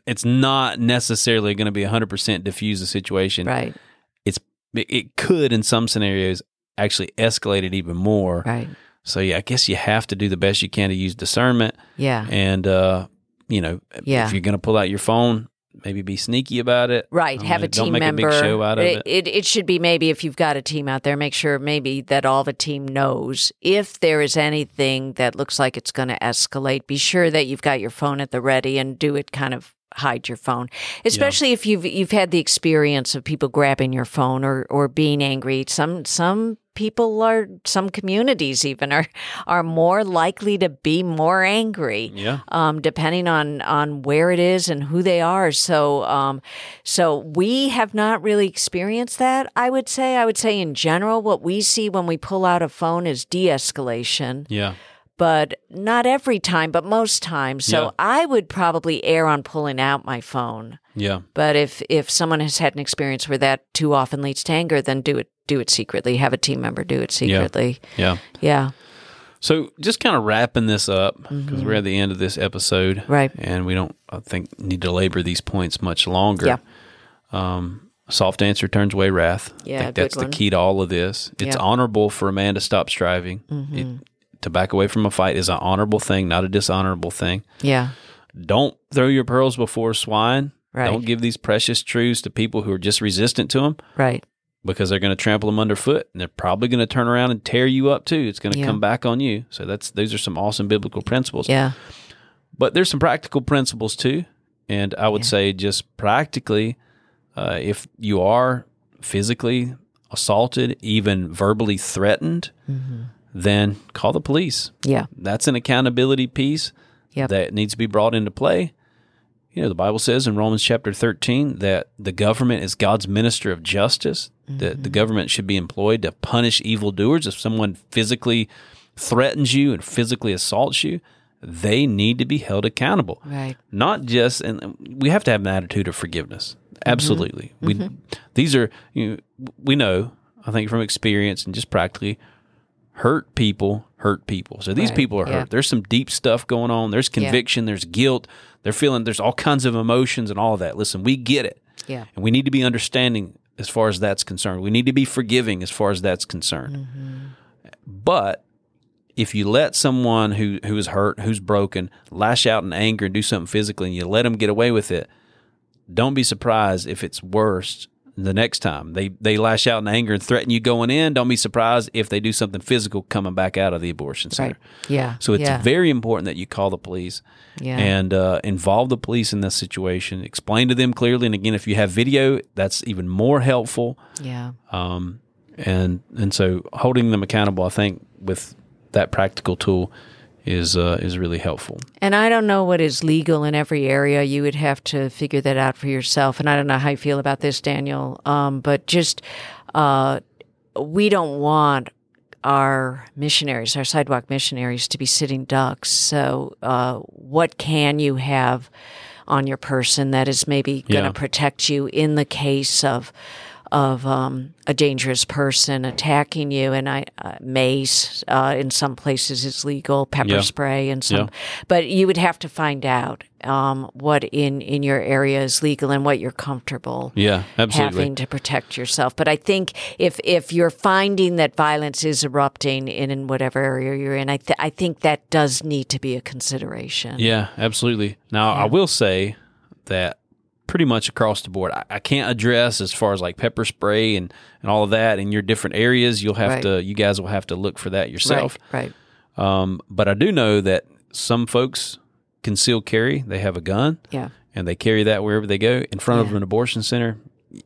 It's not necessarily going to be one hundred percent diffuse the situation. Right. It's It could, in some scenarios, actually escalate it even more. Right. So, yeah, I guess you have to do the best you can to use discernment. Yeah. And, uh, you know, yeah. if you're going to pull out your phone, maybe be sneaky about it. Right. I have mean, a team member. Don't make a big show out of it, it. It It should be maybe if you've got a team out there, make sure maybe that all the team knows if there is anything that looks like it's going to escalate, be sure that you've got your phone at the ready and do it kind of. Hide your phone, especially yeah. if you've you've had the experience of people grabbing your phone or, or being angry. Some some people are some communities even are are more likely to be more angry. Yeah. Um, depending on, on where it is and who they are. So um, so we have not really experienced that. I would say I would say in general, what we see when we pull out a phone is de-escalation. Yeah. But not every time, but most times. So yeah. I would probably err on pulling out my phone. Yeah. But if, if someone has had an experience where that too often leads to anger, then do it do it secretly. Have a team member do it secretly. Yeah. Yeah. yeah. So just kind of wrapping this up, because mm-hmm. we're at the end of this episode. Right. And we don't, I think, need to labor these points much longer. Yeah. Um, soft answer turns away wrath. Yeah, I think that's the key to all of this. It's yeah. honorable for a man to stop striving. Mm-hmm. It, To back away from a fight is an honorable thing, not a dishonorable thing. Yeah. Don't throw your pearls before swine. Right. Don't give these precious truths to people who are just resistant to them. Right. Because they're going to trample them underfoot, and they're probably going to turn around and tear you up too. It's going to yeah. come back on you. So that's those are some awesome biblical principles. Yeah. But there's some practical principles too, and I would yeah. say just practically, uh, if you are physically assaulted, even verbally threatened. Mm-hmm. Then call the police. Yeah. That's an accountability piece yep. that needs to be brought into play. You know, the Bible says in Romans chapter thirteen that the government is God's minister of justice, mm-hmm. that the government should be employed to punish evildoers. If someone physically threatens you and physically assaults you, they need to be held accountable. Right. Not just, and we have to have an attitude of forgiveness. Absolutely. Mm-hmm. We mm-hmm. These are, you know, we know, I think from experience and just practically, Hurt people, hurt people. So these right. people are hurt. Yeah. There's some deep stuff going on. There's conviction. Yeah. There's guilt. They're feeling there's all kinds of emotions and all of that. Listen, we get it. Yeah. And we need to be understanding as far as that's concerned. We need to be forgiving as far as that's concerned. Mm-hmm. But if you let someone who, who is hurt, who's broken, lash out in anger and do something physically and you let them get away with it, don't be surprised if it's worse. The next time they, they lash out in anger and threaten you going in, don't be surprised if they do something physical coming back out of the abortion center. Right. Yeah. So it's yeah. very important that you call the police yeah. and uh, involve the police in this situation. Explain to them clearly. And again, if you have video, that's even more helpful. Yeah. Um. And and so holding them accountable, I think, with that practical tool is uh, is really helpful. And I don't know what is legal in every area. You would have to figure that out for yourself. And I don't know how you feel about this, Daniel, um, but just uh, we don't want our missionaries, our sidewalk missionaries, to be sitting ducks. So uh, what can you have on your person that is maybe going to yeah. protect you in the case of of um, a dangerous person attacking you, and I uh, mace uh, in some places is legal, pepper yeah. spray and some, yeah. but you would have to find out um, what in, in your area is legal and what you're comfortable yeah, absolutely. having to protect yourself. But I think if if you're finding that violence is erupting in, in whatever area you're in, I th- I think that does need to be a consideration. Yeah, absolutely. Now, yeah. I will say that pretty much across the board. I, I can't address as far as like pepper spray and, and all of that in your different areas. You'll have right. to, you guys will have to look for that yourself. Right. right. Um, but I do know that some folks conceal carry. They have a gun. Yeah. And they carry that wherever they go. In front yeah. of an abortion center,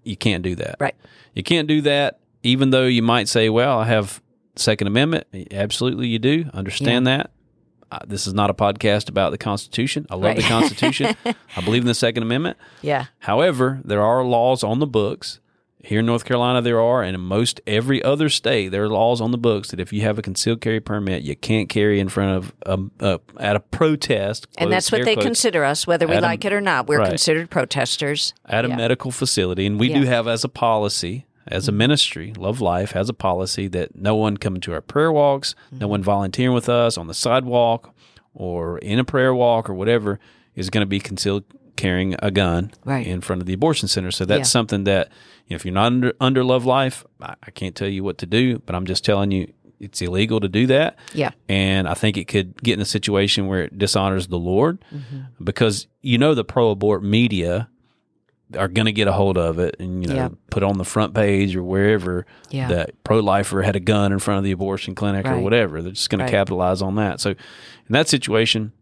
you can't do that. Right. You can't do that, even though you might say, well, I have Second Amendment. Absolutely, you do. Understand yeah. that. Uh, this is not a podcast about the Constitution. I love right. the Constitution. I believe in the Second Amendment. Yeah. However, there are laws on the books. Here in North Carolina, there are, and in most every other state, there are laws on the books that if you have a concealed carry permit, you can't carry in front of a, a, at a protest. Close, and that's what they quotes, consider us, whether we a, like it or not. We're right. considered protesters. At a yeah. medical facility. And we yeah. do have as a policy, as mm-hmm. a ministry, Love Life has a policy that no one coming to our prayer walks, mm-hmm. no one volunteering with us on the sidewalk or in a prayer walk or whatever is going to be concealed carrying a gun right. in front of the abortion center. So that's yeah. something that, you know, if you're not under, under Love Life, I, I can't tell you what to do, but I'm just telling you it's illegal to do that. Yeah. And I think it could get in a situation where it dishonors the Lord mm-hmm. because, you know, the pro-abort media are going to get a hold of it and, you know, yeah. put on the front page or wherever yeah. that pro-lifer had a gun in front of the abortion clinic right. or whatever. They're just going right. to capitalize on that. So in that situation,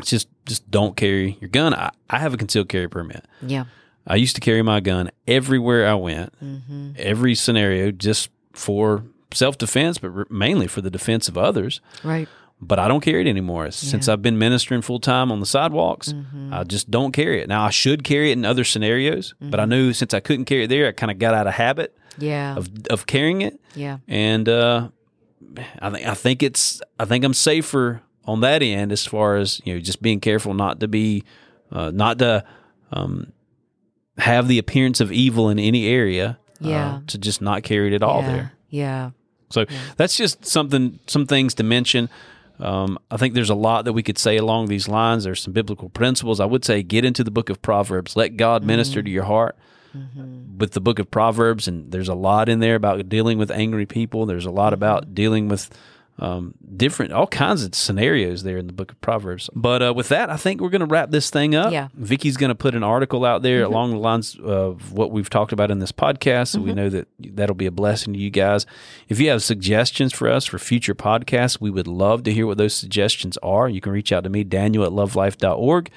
it's just, just don't carry your gun. I, I have a concealed carry permit. Yeah. I used to carry my gun everywhere I went, mm-hmm. every scenario, just for self-defense, but re- mainly for the defense of others. Right. But I don't carry it anymore. Since yeah. I've been ministering full-time on the sidewalks, mm-hmm. I just don't carry it. Now, I should carry it in other scenarios, mm-hmm. but I knew since I couldn't carry it there, I kind of got out of habit yeah. of of carrying it. Yeah. And uh, I, th- I think it's I think I'm safer on that end as far as, you know, just being careful not to be, uh, not to um, have the appearance of evil in any area, yeah. uh, to just not carry it at all yeah. there. Yeah. So yeah. that's just something, some things to mention. Um, I think there's a lot that we could say along these lines. There's some biblical principles. I would say get into the book of Proverbs. Let God mm-hmm. minister to your heart mm-hmm. with the book of Proverbs. And there's a lot in there about dealing with angry people. There's a lot about dealing with Um, different, all kinds of scenarios there in the book of Proverbs. But uh, with that, I think we're going to wrap this thing up. Yeah. Vicki's going to put an article out there mm-hmm. along the lines of what we've talked about in this podcast. So mm-hmm. we know that that'll be a blessing to you guys. If you have suggestions for us for future podcasts, we would love to hear what those suggestions are. You can reach out to me, Daniel at love life dot org.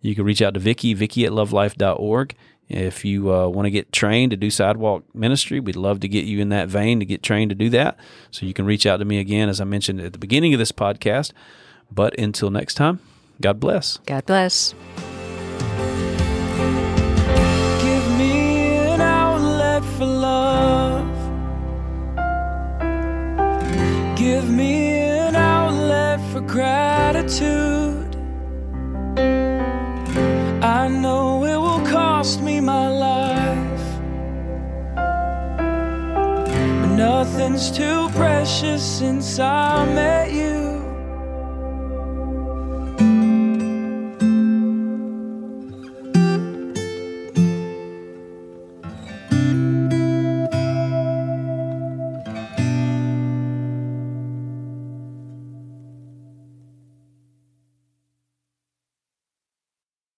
You can reach out to Vicki, Vicki at love life dot org. If you uh, want to get trained to do sidewalk ministry, we'd love to get you in that vein to get trained to do that. So you can reach out to me again, as I mentioned at the beginning of this podcast. But until next time, God bless. God bless. Give me an outlet for love. Give me an outlet for gratitude. I know it will cost me my life, but nothing's too precious since I met you.